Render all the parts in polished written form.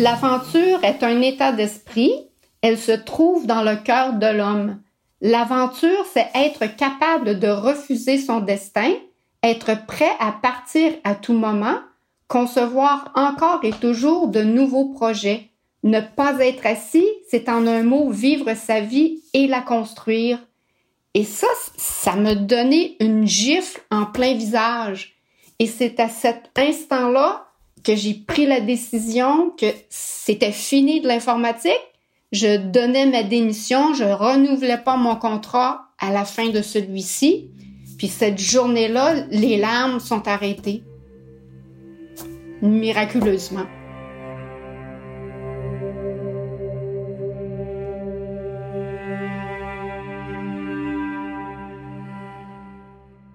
L'aventure est un état d'esprit, elle se trouve dans le cœur de l'homme. L'aventure, c'est être capable de refuser son destin, être prêt à partir à tout moment, concevoir encore et toujours de nouveaux projets. Ne pas être assis, c'est en un mot vivre sa vie et la construire. Et ça, ça me donnait une gifle en plein visage. Et c'est à cet instant-là que j'ai pris la décision que c'était fini de l'informatique. Je donnais ma démission, je renouvelais pas mon contrat à la fin de celui-ci. Puis cette journée-là, les larmes sont arrêtées. Miraculeusement.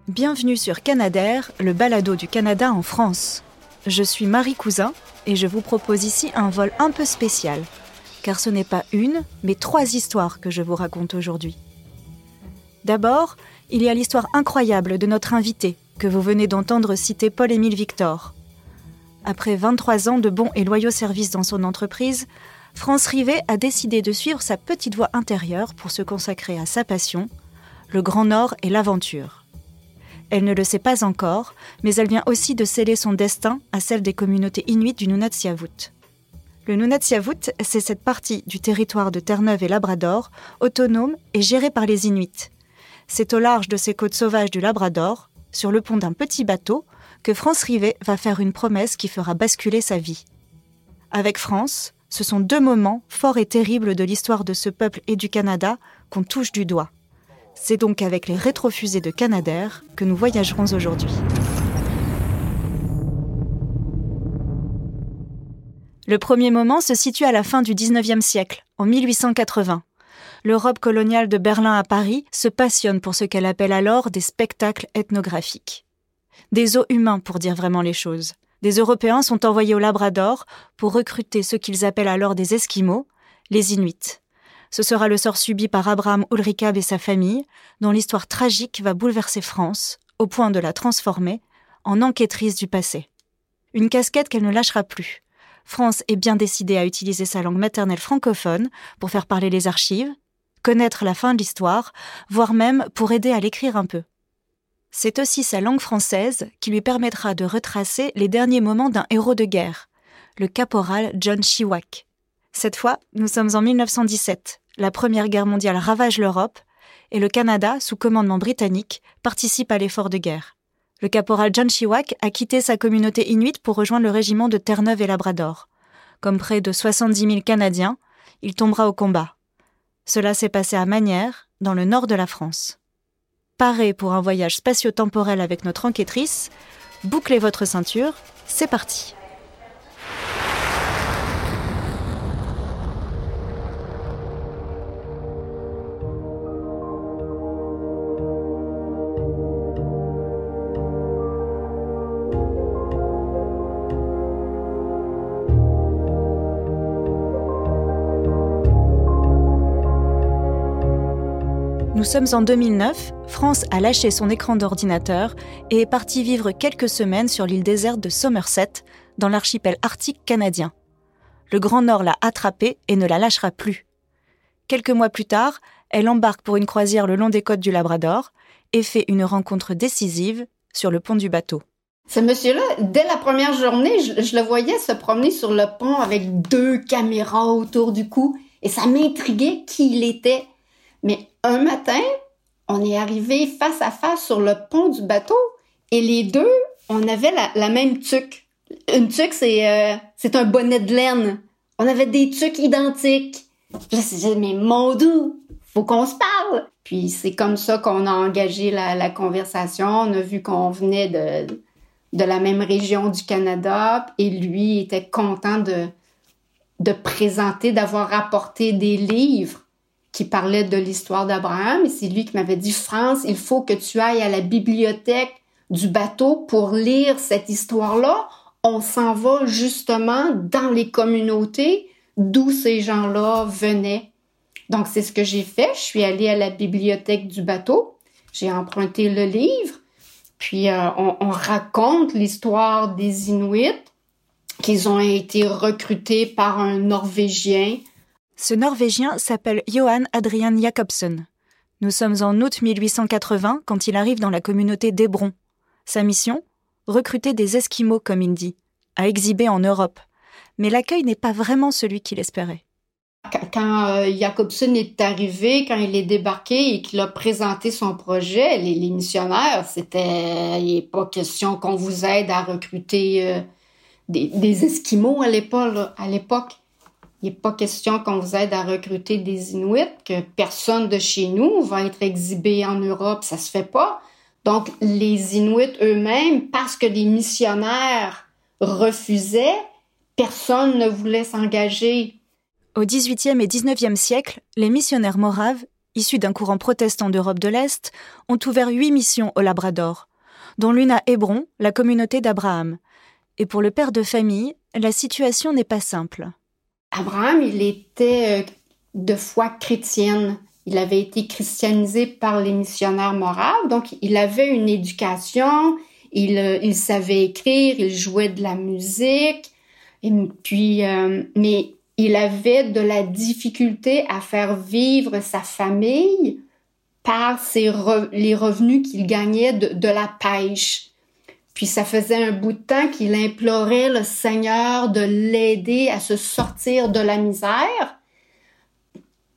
Bienvenue sur Canadair, le balado du Canada en France. Je suis Marie Cousin et je vous propose ici un vol un peu spécial, car ce n'est pas une, mais trois histoires que je vous raconte aujourd'hui. D'abord, il y a l'histoire incroyable de notre invité, que vous venez d'entendre citer Paul-Émile Victor. Après 23 ans de bons et loyaux services dans son entreprise, France Rivet a décidé de suivre sa petite voie intérieure pour se consacrer à sa passion, le Grand Nord et l'aventure. Elle ne le sait pas encore, mais elle vient aussi de sceller son destin à celle des communautés inuites du Nunatsiavut. Le Nunatsiavut, c'est cette partie du territoire de Terre-Neuve et Labrador, autonome et gérée par les Inuits. C'est au large de ces côtes sauvages du Labrador, sur le pont d'un petit bateau, que France Rivet va faire une promesse qui fera basculer sa vie. Avec France, ce sont deux moments forts et terribles de l'histoire de ce peuple et du Canada qu'on touche du doigt. C'est donc avec les rétrofusées de Canadair que nous voyagerons aujourd'hui. Le premier moment se situe à la fin du 19e siècle, en 1880. L'Europe coloniale de Berlin à Paris se passionne pour ce qu'elle appelle alors des spectacles ethnographiques. Des os humains, pour dire vraiment les choses. Des Européens sont envoyés au Labrador pour recruter ceux qu'ils appellent alors des Esquimaux, les Inuits. Ce sera le sort subi par Abraham Ulrikab et sa famille, dont l'histoire tragique va bouleverser France, au point de la transformer en enquêtrice du passé. Une casquette qu'elle ne lâchera plus. France est bien décidée à utiliser sa langue maternelle francophone pour faire parler les archives, connaître la fin de l'histoire, voire même pour aider à l'écrire un peu. C'est aussi sa langue française qui lui permettra de retracer les derniers moments d'un héros de guerre, le caporal John Shiwak. Cette fois, nous sommes en 1917. La Première Guerre mondiale ravage l'Europe et le Canada, sous commandement britannique, participe à l'effort de guerre. Le caporal John Shiwak a quitté sa communauté inuite pour rejoindre le régiment de Terre-Neuve et Labrador. Comme près de 70 000 Canadiens, il tombera au combat. Cela s'est passé à Manière, dans le nord de la France. Paré pour un voyage spatio-temporel avec notre enquêtrice, bouclez votre ceinture, c'est parti. Nous sommes en 2009, France a lâché son écran d'ordinateur et est partie vivre quelques semaines sur l'île déserte de Somerset, dans l'archipel arctique canadien. Le Grand Nord l'a attrapée et ne la lâchera plus. Quelques mois plus tard, elle embarque pour une croisière le long des côtes du Labrador et fait une rencontre décisive sur le pont du bateau. Ce monsieur-là, dès la première journée, je le voyais se promener sur le pont avec deux caméras autour du cou et ça m'intriguait qui il était. Mais un matin, on est arrivés face à face sur le pont du bateau et les deux, on avait la même tuque. Une tuque, c'est un bonnet de laine. On avait des tuques identiques. Je me suis dit, mais mon Dieu, faut qu'on se parle. Puis c'est comme ça qu'on a engagé la conversation. On a vu qu'on venait de la même région du Canada et lui était content de présenter, d'avoir apporté des livres qui parlait de l'histoire d'Abraham. Et c'est lui qui m'avait dit « France, il faut que tu ailles à la bibliothèque du bateau pour lire cette histoire-là. On s'en va justement dans les communautés d'où ces gens-là venaient. » Donc, c'est ce que j'ai fait. Je suis allée à la bibliothèque du bateau. J'ai emprunté le livre. Puis, on raconte l'histoire des Inuits qu'ils ont été recrutés par un Norvégien. Ce Norvégien s'appelle Johan Adrian Jakobsen. Nous sommes en août 1880 quand il arrive dans la communauté d'Hébron. Sa mission ? Recruter des Esquimaux, comme il dit, à exhiber en Europe. Mais l'accueil n'est pas vraiment celui qu'il espérait. Quand Jakobsen est arrivé, quand il est débarqué et qu'il a présenté son projet, les missionnaires, c'était « il n'est pas question qu'on vous aide à recruter des Esquimaux à l'époque. Il n'est pas question qu'on vous aide à recruter des Inuits, que personne de chez nous va être exhibé en Europe, ça ne se fait pas. » Donc, les Inuits eux-mêmes, parce que les missionnaires refusaient, personne ne voulait s'engager. Au XVIIIe et XIXe siècle, les missionnaires moraves, issus d'un courant protestant d'Europe de l'Est, ont ouvert 8 missions au Labrador, dont l'une à Hébron, la communauté d'Abraham. Et pour le père de famille, la situation n'est pas simple. Abraham, il était de foi chrétienne. Il avait été christianisé par les missionnaires moraves, donc il avait une éducation, il savait écrire, il jouait de la musique, et puis, mais il avait de la difficulté à faire vivre sa famille par les revenus qu'il gagnait de la pêche. Puis ça faisait un bout de temps qu'il implorait le Seigneur de l'aider à se sortir de la misère.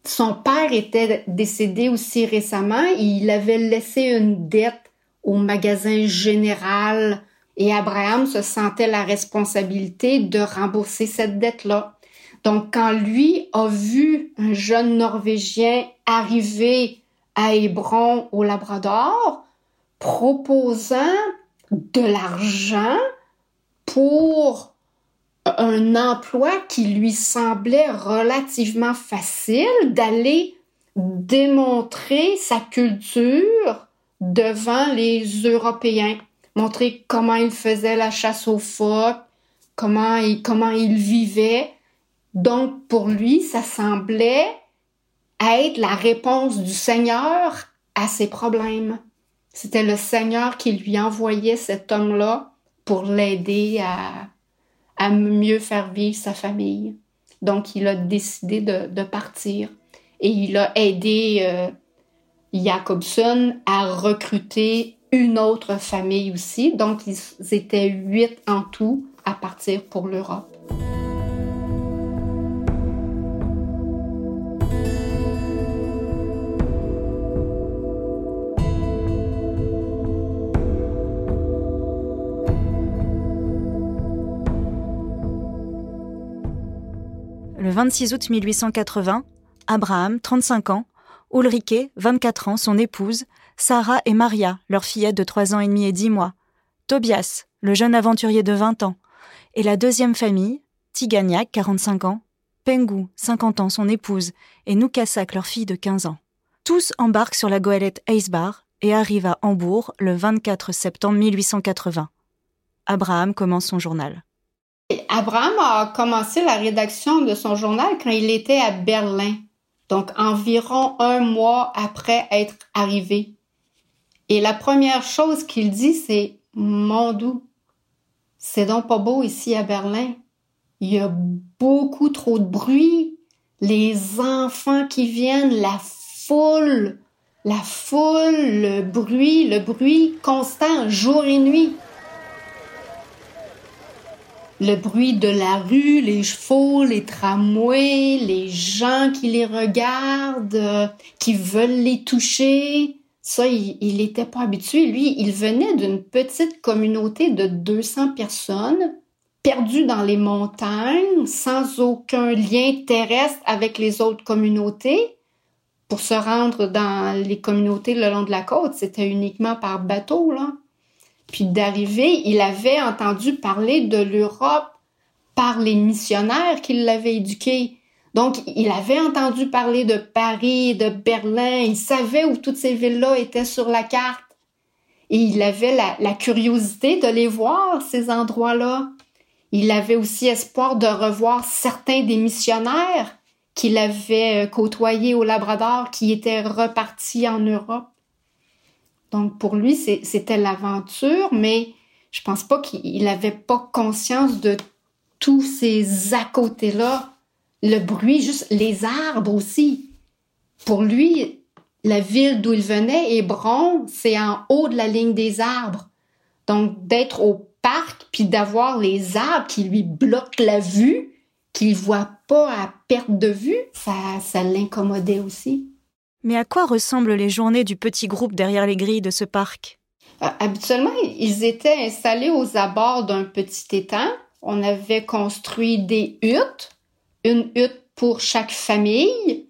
Son père était décédé aussi récemment et il avait laissé une dette au magasin général et Abraham se sentait la responsabilité de rembourser cette dette-là. Donc, quand lui a vu un jeune Norvégien arriver à Hébron au Labrador, proposant de l'argent pour un emploi qui lui semblait relativement facile, d'aller démontrer sa culture devant les Européens, montrer comment il faisait la chasse aux phoques, comment il vivait. Donc, pour lui, ça semblait être la réponse du Seigneur à ses problèmes. C'était le Seigneur qui lui envoyait cet homme-là pour l'aider à mieux faire vivre sa famille. Donc, il a décidé de partir. Et il a aidé Jakobsen à recruter une autre famille aussi. Donc, ils étaient 8 en tout à partir pour l'Europe. Le 26 août 1880, Abraham, 35 ans, Ulrike, 24 ans, son épouse, Sarah et Maria, leur fillette de 3 ans et demi et 10 mois, Tobias, le jeune aventurier de 20 ans, et la deuxième famille, Tiganiak, 45 ans, Pengu, 50 ans, son épouse, et Nukasak, leur fille de 15 ans. Tous embarquent sur la goélette Eisbar et arrivent à Hambourg le 24 septembre 1880. Abraham commence son journal. Abraham a commencé la rédaction de son journal quand il était à Berlin, donc environ un mois après être arrivé. Et la première chose qu'il dit, c'est « Mon doux, c'est donc pas beau ici à Berlin. Il y a beaucoup trop de bruit, les enfants qui viennent, la foule, le bruit constant, jour et nuit. » Le bruit de la rue, les chevaux, les tramways, les gens qui les regardent, qui veulent les toucher. Ça, il n'était pas habitué. Lui, il venait d'une petite communauté de 200 personnes, perdues dans les montagnes, sans aucun lien terrestre avec les autres communautés. Pour se rendre dans les communautés le long de la côte, c'était uniquement par bateau, là. Puis d'arriver, il avait entendu parler de l'Europe par les missionnaires qui l'avaient éduqué. Donc, il avait entendu parler de Paris, de Berlin. Il savait où toutes ces villes-là étaient sur la carte. Et il avait la curiosité de les voir, ces endroits-là. Il avait aussi espoir de revoir certains des missionnaires qu'il avait côtoyés au Labrador, qui étaient repartis en Europe. Donc, pour lui, c'était l'aventure, mais je pense pas qu'il n'avait pas conscience de tous ces à côté-là, le bruit, juste les arbres aussi. Pour lui, la ville d'où il venait, Hébron, c'est en haut de la ligne des arbres. Donc, d'être au parc, puis d'avoir les arbres qui lui bloquent la vue, qu'il ne voit pas à perte de vue, ça l'incommodait aussi. Mais à quoi ressemblent les journées du petit groupe derrière les grilles de ce parc? Habituellement, ils étaient installés aux abords d'un petit étang. On avait construit des huttes, une hutte pour chaque famille.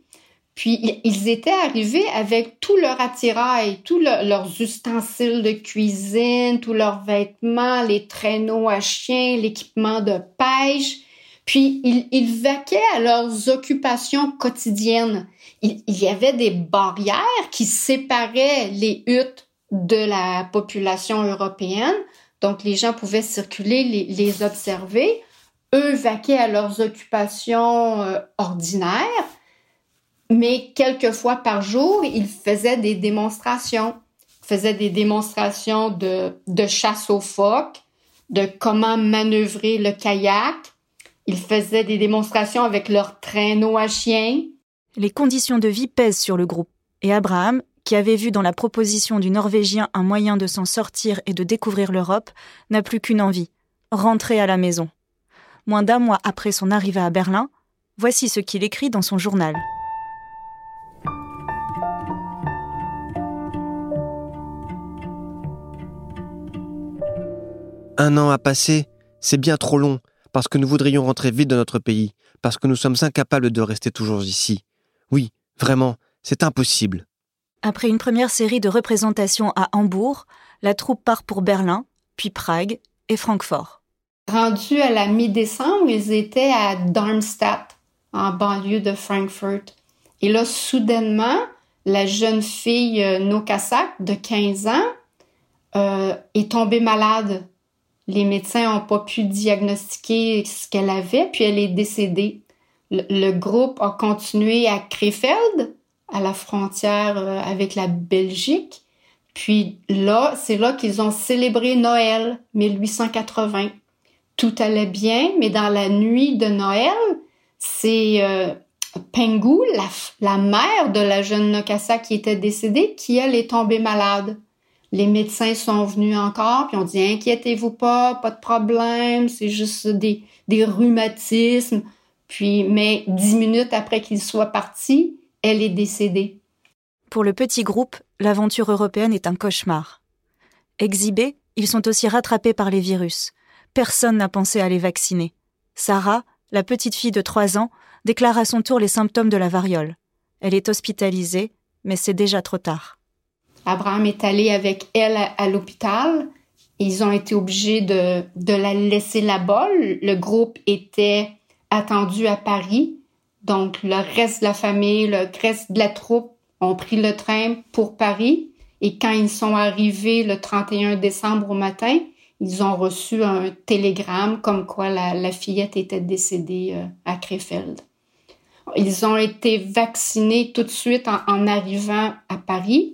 Puis, ils étaient arrivés avec tout leur attirail, tous leurs ustensiles de cuisine, tous leurs vêtements, les traîneaux à chiens, l'équipement de pêche. Puis, ils vaquaient à leurs occupations quotidiennes. Il y avait des barrières qui séparaient les huttes de la population européenne. Donc, les gens pouvaient circuler, les observer. Eux vaquaient à leurs occupations ordinaires. Mais quelques fois par jour, ils faisaient des démonstrations. Ils faisaient des démonstrations de chasse aux phoques, de comment manœuvrer le kayak. Ils faisaient des démonstrations avec leurs traîneaux à chiens. Les conditions de vie pèsent sur le groupe. Et Abraham, qui avait vu dans la proposition du Norvégien un moyen de s'en sortir et de découvrir l'Europe, n'a plus qu'une envie, rentrer à la maison. Moins d'un mois après son arrivée à Berlin, voici ce qu'il écrit dans son journal. Un an a passé, c'est bien trop long, parce que nous voudrions rentrer vite dans notre pays, parce que nous sommes incapables de rester toujours ici. Oui, vraiment, c'est impossible. Après une première série de représentations à Hambourg, la troupe part pour Berlin, puis Prague et Francfort. Rendus à la mi-décembre, ils étaient à Darmstadt, en banlieue de Francfort. Et là, soudainement, la jeune fille Nokasak, de 15 ans, est tombée malade. Les médecins n'ont pas pu diagnostiquer ce qu'elle avait, puis elle est décédée. Le groupe a continué à Krefeld, à la frontière avec la Belgique. Puis là, c'est là qu'ils ont célébré Noël, 1880. Tout allait bien, mais dans la nuit de Noël, c'est Pengou, la mère de la jeune Nokassa qui était décédée, qui, elle, est tombée malade. Les médecins sont venus encore, puis on dit « Inquiétez-vous pas, pas de problème, c'est juste des rhumatismes. » Puis, mais 10 minutes après qu'il soit parti, elle est décédée. Pour le petit groupe, l'aventure européenne est un cauchemar. Exhibés, ils sont aussi rattrapés par les virus. Personne n'a pensé à les vacciner. Sarah, la petite fille de 3 ans, déclare à son tour les symptômes de la variole. Elle est hospitalisée, mais c'est déjà trop tard. Abraham est allé avec elle à l'hôpital. Ils ont été obligés de la laisser là-bas. Le groupe était attendu à Paris. Donc, le reste de la famille, le reste de la troupe ont pris le train pour Paris. Et quand ils sont arrivés le 31 décembre au matin, ils ont reçu un télégramme comme quoi la fillette était décédée à Krefeld. Ils ont été vaccinés tout de suite en arrivant à Paris.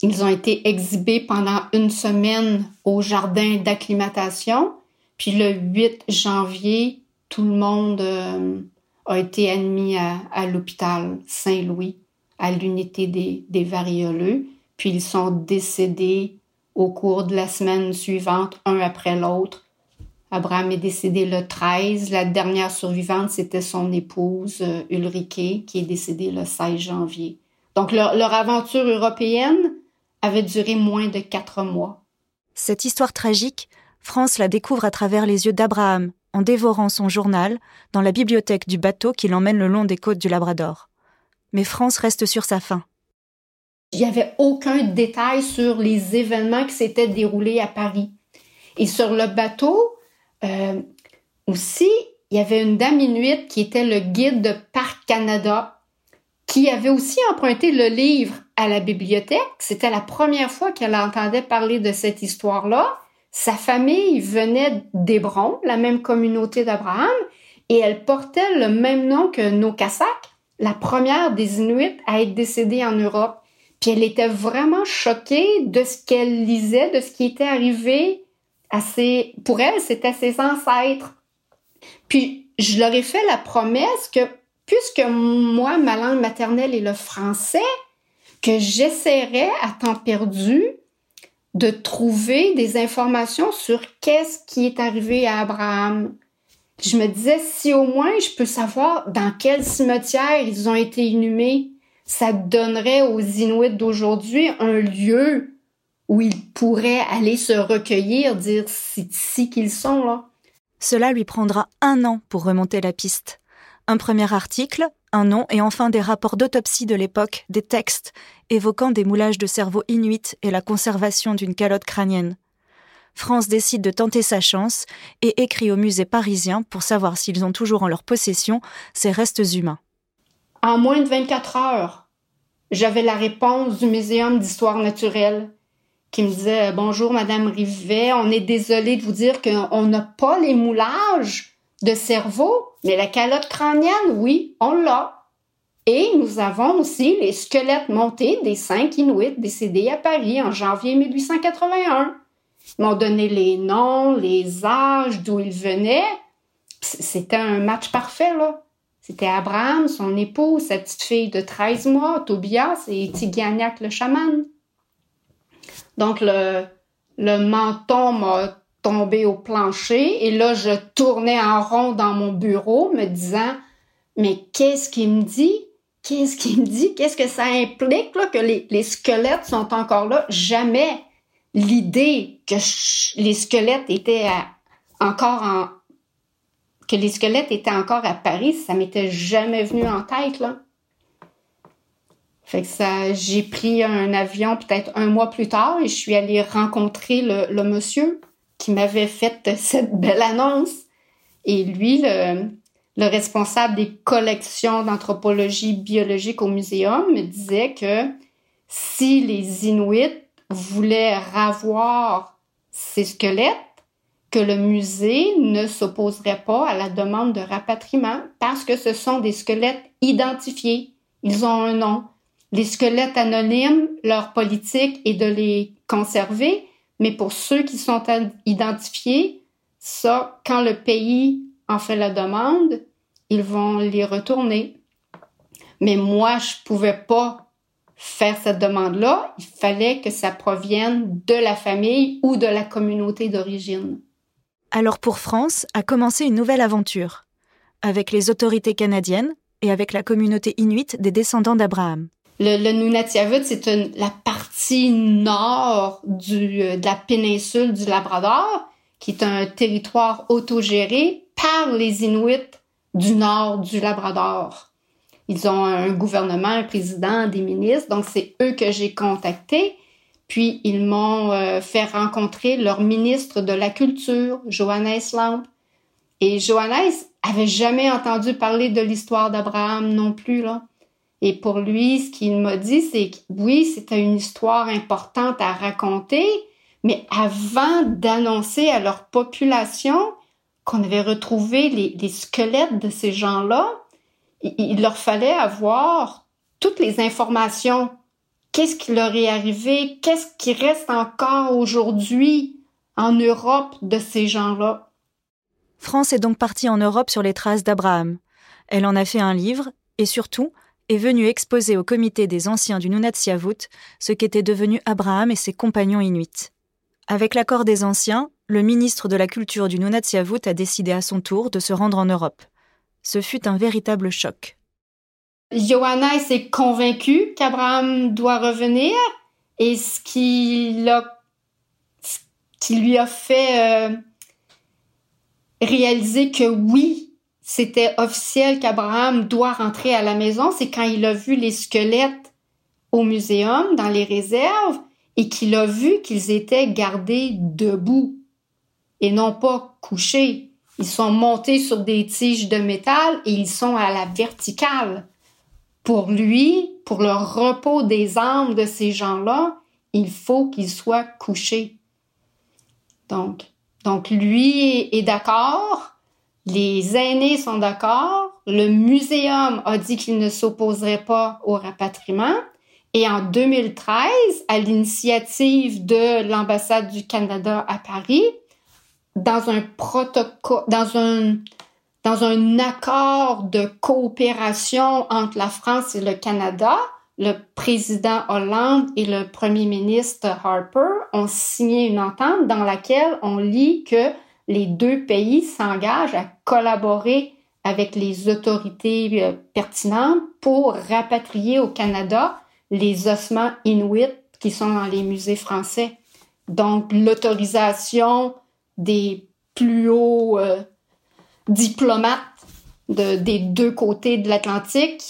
Ils ont été exhibés pendant 1 semaine au jardin d'acclimatation. Puis le 8 janvier, tout le monde a été admis à l'hôpital Saint-Louis, à l'unité des varioleux. Puis ils sont décédés au cours de la semaine suivante, un après l'autre. Abraham est décédé le 13. La dernière survivante, c'était son épouse, Ulrike, qui est décédée le 16 janvier. Donc leur aventure européenne avait duré moins de 4 mois. Cette histoire tragique, France la découvre à travers les yeux d'Abraham, en dévorant son journal dans la bibliothèque du bateau qui l'emmène le long des côtes du Labrador. Mais France reste sur sa faim. Il n'y avait aucun détail sur les événements qui s'étaient déroulés à Paris. Et sur le bateau, aussi, il y avait une dame inuite qui était le guide de Parc Canada, qui avait aussi emprunté le livre à la bibliothèque. C'était la première fois qu'elle entendait parler de cette histoire-là. Sa famille venait d'Hébron, la même communauté d'Abraham, et elle portait le même nom que Nokasak, la première des Inuits à être décédée en Europe. Puis elle était vraiment choquée de ce qu'elle lisait, de ce qui était arrivé pour elle, c'était ses ancêtres. Puis, je leur ai fait la promesse que, puisque moi, ma langue maternelle est le français, que j'essaierais à temps perdu de trouver des informations sur qu'est-ce qui est arrivé à Abraham. Je me disais, si au moins je peux savoir dans quel cimetière ils ont été inhumés, ça donnerait aux Inuits d'aujourd'hui un lieu où ils pourraient aller se recueillir, dire c'est ici qu'ils sont, là. Cela lui prendra 1 an pour remonter la piste. Un premier article, un nom et enfin des rapports d'autopsie de l'époque, des textes évoquant des moulages de cerveau inuits et la conservation d'une calotte crânienne. France décide de tenter sa chance et écrit au musée parisien pour savoir s'ils ont toujours en leur possession ces restes humains. En moins de 24 heures, j'avais la réponse du Muséum d'histoire naturelle qui me disait « Bonjour Madame Rivet, on est désolé de vous dire qu'on n'a pas les moulages de cerveau, mais la calotte crânienne, oui, on l'a. Et nous avons aussi les squelettes montés des 5 Inuits décédés à Paris en janvier 1881. Ils m'ont donné les noms, les âges, d'où ils venaient. C'était un match parfait, là. C'était Abraham, son époux, sa petite fille de 13 mois, Tobias et Tigianiak le chaman. Donc, le menton m'a tombé au plancher et là, je tournais en rond dans mon bureau me disant « Mais qu'est-ce qu'il me dit? Qu'est-ce qu'il me dit? Qu'est-ce que ça implique là, que les squelettes sont encore là? Jamais! » L'idée que les squelettes étaient encore à Paris, ça m'était jamais venu en tête, là. Fait que j'ai pris un avion peut-être 1 mois plus tard et je suis allée rencontrer le monsieur qui m'avait fait cette belle annonce. Et lui, le responsable des collections d'anthropologie biologique au muséum, me disait que si les Inuits voulait ravoir ces squelettes, que le musée ne s'opposerait pas à la demande de rapatriement parce que ce sont des squelettes identifiés. Ils ont un nom. Les squelettes anonymes, leur politique est de les conserver, mais pour ceux qui sont identifiés, ça, quand le pays en fait la demande, ils vont les retourner. Mais moi, je pouvais pas faire cette demande-là, il fallait que ça provienne de la famille ou de la communauté d'origine. Alors pour France, a commencé une nouvelle aventure, avec les autorités canadiennes et avec la communauté inuite des descendants d'Abraham. Le Nunatsiavut, c'est la partie nord de la péninsule du Labrador, qui est un territoire autogéré par les Inuits du nord du Labrador. Ils ont un gouvernement, un président, des ministres. Donc, c'est eux que j'ai contactés. Puis, ils m'ont fait rencontrer leur ministre de la Culture, Johannes Lampe. Et Johannes avait jamais entendu parler de l'histoire d'Abraham non plus, là. Et pour lui, ce qu'il m'a dit, c'est que oui, c'était une histoire importante à raconter, mais avant d'annoncer à leur population qu'on avait retrouvé les squelettes de ces gens-là, il leur fallait avoir toutes les informations. Qu'est-ce qui leur est arrivé? Qu'est-ce qui reste encore aujourd'hui en Europe de ces gens-là? France est donc partie en Europe sur les traces d'Abraham. Elle en a fait un livre et surtout est venue exposer au comité des anciens du Nunatsiavut ce qu'étaient devenus Abraham et ses compagnons inuits. Avec l'accord des anciens, le ministre de la Culture du Nunatsiavut a décidé à son tour de se rendre en Europe. Ce fut un véritable choc. Johannes est convaincu qu'Abraham doit revenir et ce qui lui a fait réaliser que oui, c'était officiel qu'Abraham doit rentrer à la maison, c'est quand il a vu les squelettes au muséum, dans les réserves, et qu'il a vu qu'ils étaient gardés debout et non pas couchés. Ils sont montés sur des tiges de métal et ils sont à la verticale. Pour lui, pour le repos des âmes de ces gens-là, il faut qu'ils soient couchés. Donc lui est d'accord, les aînés sont d'accord, le muséum a dit qu'il ne s'opposerait pas au rapatriement. Et en 2013, à l'initiative de l'ambassade du Canada à Paris, dans un protocole, dans un dans un accord de coopération entre la France et le Canada, le président Hollande et le premier ministre Harper ont signé une entente dans laquelle on lit que les deux pays s'engagent à collaborer avec les autorités pertinentes pour rapatrier au Canada les ossements inuits qui sont dans les musées français. Donc, l'autorisation des plus hauts diplomates des deux côtés de l'Atlantique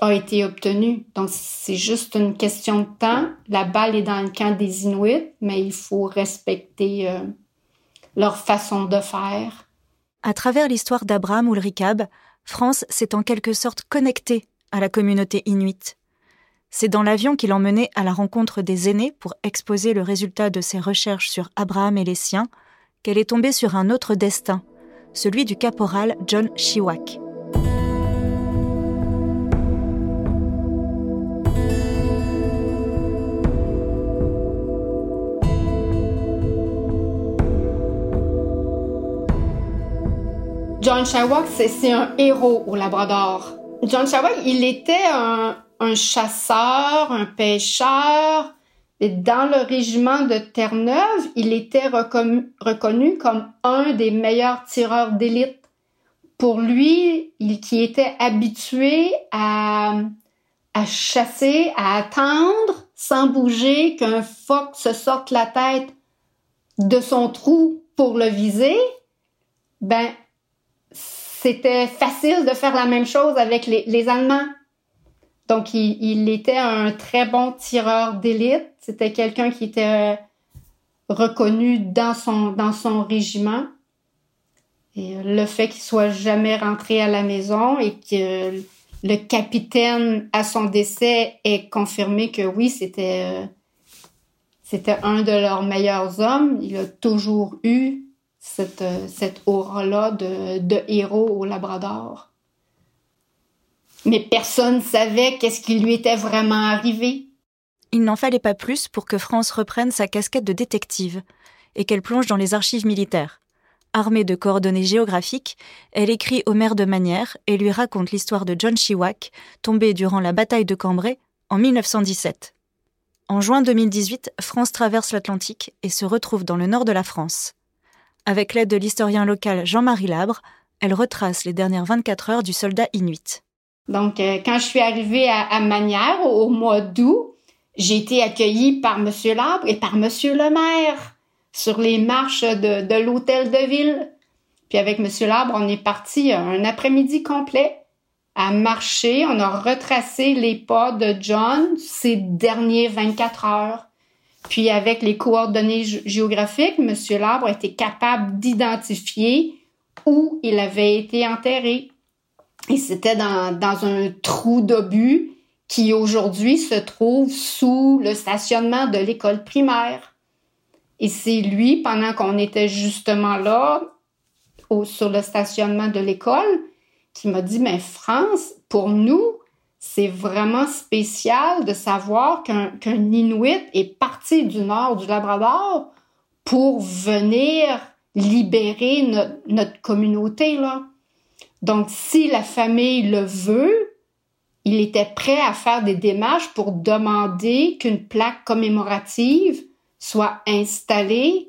a été obtenue. Donc, c'est juste une question de temps. La balle est dans le camp des Inuits, mais il faut respecter leur façon de faire. À travers l'histoire d'Abraham Ulrikab, France s'est en quelque sorte connectée à la communauté inuite. C'est dans l'avion qu'il emmenait à la rencontre des aînés pour exposer le résultat de ses recherches sur Abraham et les siens qu'elle est tombée sur un autre destin, celui du caporal John Shiwak. John Shiwak, c'est un héros au Labrador. John Shiwak, il était un chasseur, un pêcheur. Et dans le régiment de Terre-Neuve, il était reconnu comme un des meilleurs tireurs d'élite. Pour lui, qui était habitué à chasser, à attendre sans bouger qu'un phoque se sorte la tête de son trou pour le viser, ben, c'était facile de faire la même chose avec les Allemands. Donc, il était un très bon tireur d'élite. C'était quelqu'un qui était reconnu dans son régiment. Et le fait qu'il soit jamais rentré à la maison et que le capitaine, à son décès, ait confirmé que oui, c'était un de leurs meilleurs hommes. Il a toujours eu cette aura-là de héros au Labrador. Mais personne ne savait qu'est-ce qui lui était vraiment arrivé. Il n'en fallait pas plus pour que France reprenne sa casquette de détective et qu'elle plonge dans les archives militaires. Armée de coordonnées géographiques, elle écrit au maire de Manière et lui raconte l'histoire de John Shiwak, tombé durant la bataille de Cambrai en 1917. En juin 2018, France traverse l'Atlantique et se retrouve dans le nord de la France. Avec l'aide de l'historien local Jean-Marie L'Arbre, elle retrace les dernières 24 heures du soldat inuit. Donc, quand je suis arrivée à Manière au mois d'août, j'ai été accueillie par M. L'Arbre et par M. le maire sur les marches de l'hôtel de ville. Puis avec M. L'Arbre, on est parti un après-midi complet à marcher. On a retracé les pas de John ces derniers 24 heures. Puis avec les coordonnées géographiques, M. L'Arbre était capable d'identifier où il avait été enterré. Et c'était dans un trou d'obus qui aujourd'hui se trouve sous le stationnement de l'école primaire. Et c'est lui, pendant qu'on était justement là, sur le stationnement de l'école, qui m'a dit « Mais France, pour nous, c'est vraiment spécial de savoir qu'un Inuit est parti du nord du Labrador pour venir libérer notre communauté, là. » Donc, si la famille le veut, il était prêt à faire des démarches pour demander qu'une plaque commémorative soit installée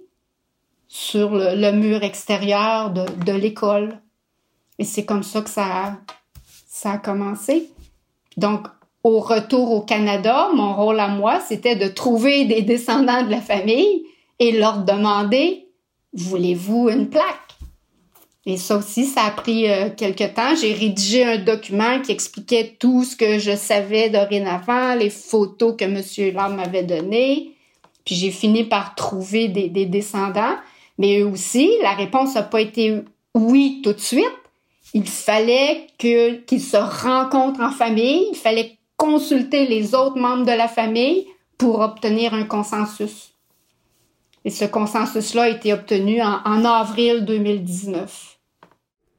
sur le mur extérieur de l'école. Et c'est comme ça que ça a commencé. Donc, au retour au Canada, mon rôle à moi, c'était de trouver des descendants de la famille et leur demander « Voulez-vous une plaque? » Et ça aussi, ça a pris quelques temps. J'ai rédigé un document qui expliquait tout ce que je savais dorénavant, les photos que M. Lampe m'avait données. Puis j'ai fini par trouver des descendants. Mais eux aussi, la réponse n'a pas été oui tout de suite. Il fallait qu'ils se rencontrent en famille. Il fallait consulter les autres membres de la famille pour obtenir un consensus. Et ce consensus-là a été obtenu en avril 2019.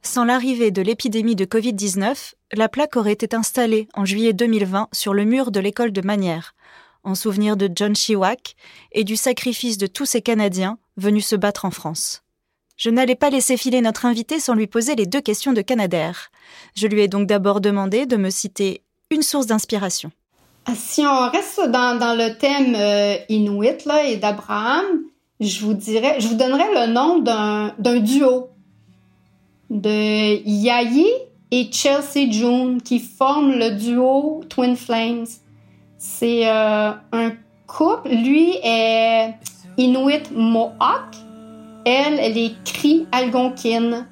Sans l'arrivée de l'épidémie de Covid-19, la plaque aurait été installée en juillet 2020 sur le mur de l'école de Manière, en souvenir de John Shiwak et du sacrifice de tous ces Canadiens venus se battre en France. Je n'allais pas laisser filer notre invité sans lui poser les deux questions de Canadair. Je lui ai donc d'abord demandé de me citer une source d'inspiration. Si on reste dans le thème Inuit là, et d'Abraham, je vous donnerais le nom d'un duo de Yahi et Chelsea June qui forment le duo Twin Flames. C'est un couple. Lui est Inuit Mohawk. Elle est Cree algonquine.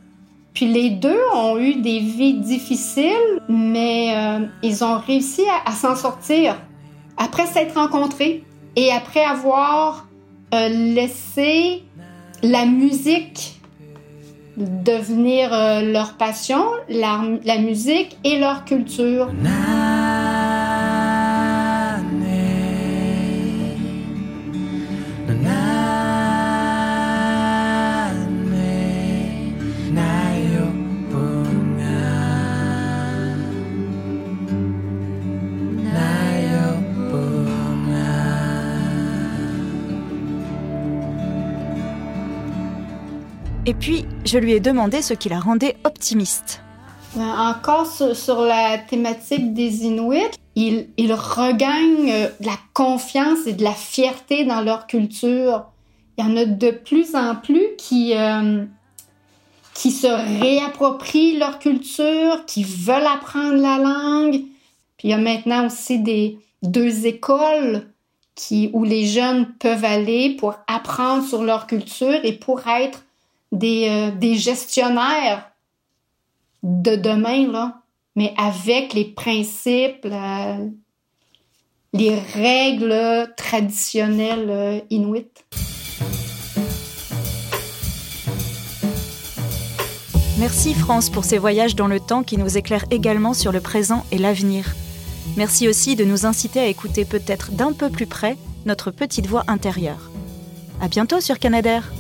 Puis les deux ont eu des vies difficiles, mais ils ont réussi à s'en sortir. Après s'être rencontrés et après avoir laissé la musique devenir leur passion, la musique et leur culture. Et puis, je lui ai demandé ce qui la rendait optimiste. Encore sur la thématique des Inuits, ils regagnent de la confiance et de la fierté dans leur culture. Il y en a de plus en plus qui se réapproprient leur culture, qui veulent apprendre la langue. Puis il y a maintenant aussi deux écoles où les jeunes peuvent aller pour apprendre sur leur culture et pour être des gestionnaires de demain, là, mais avec les principes, les règles traditionnelles inuites. Merci France pour ces voyages dans le temps qui nous éclairent également sur le présent et l'avenir. Merci aussi de nous inciter à écouter peut-être d'un peu plus près notre petite voix intérieure. À bientôt sur Canadair.